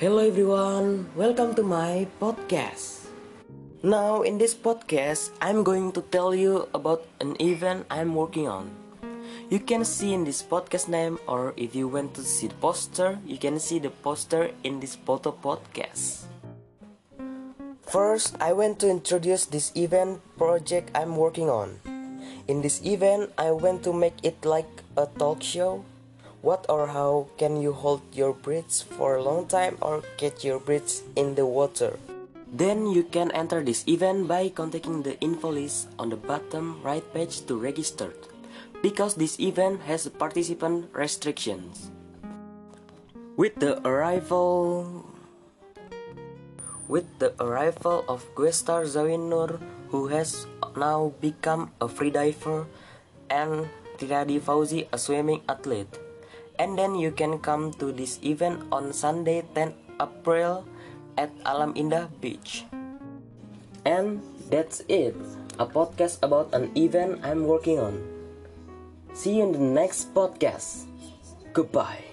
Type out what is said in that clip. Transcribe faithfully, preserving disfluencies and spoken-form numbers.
Hello everyone, welcome to my podcast. Now in this podcast, I'm going to tell you about an event I'm working on. You can see in this podcast name, or if you want to see the poster, you can see the poster in this photo podcast. First, I want to introduce this event project I'm working on. In this event, I want to make it like a talk show. What or how can you hold your breath for a long time or catch your breath in the water? Then you can enter this event by contacting the info list on the bottom right page to register, because this event has participant restrictions. With the arrival With the arrival of Guestar Zawinur, who has now become a freediver, and Tiradi Fauzi, a swimming athlete. And then you can come to this event on Sunday tenth of April at Alam Indah Beach. And that's it, a podcast about an event I'm working on. See you in the next podcast. Goodbye.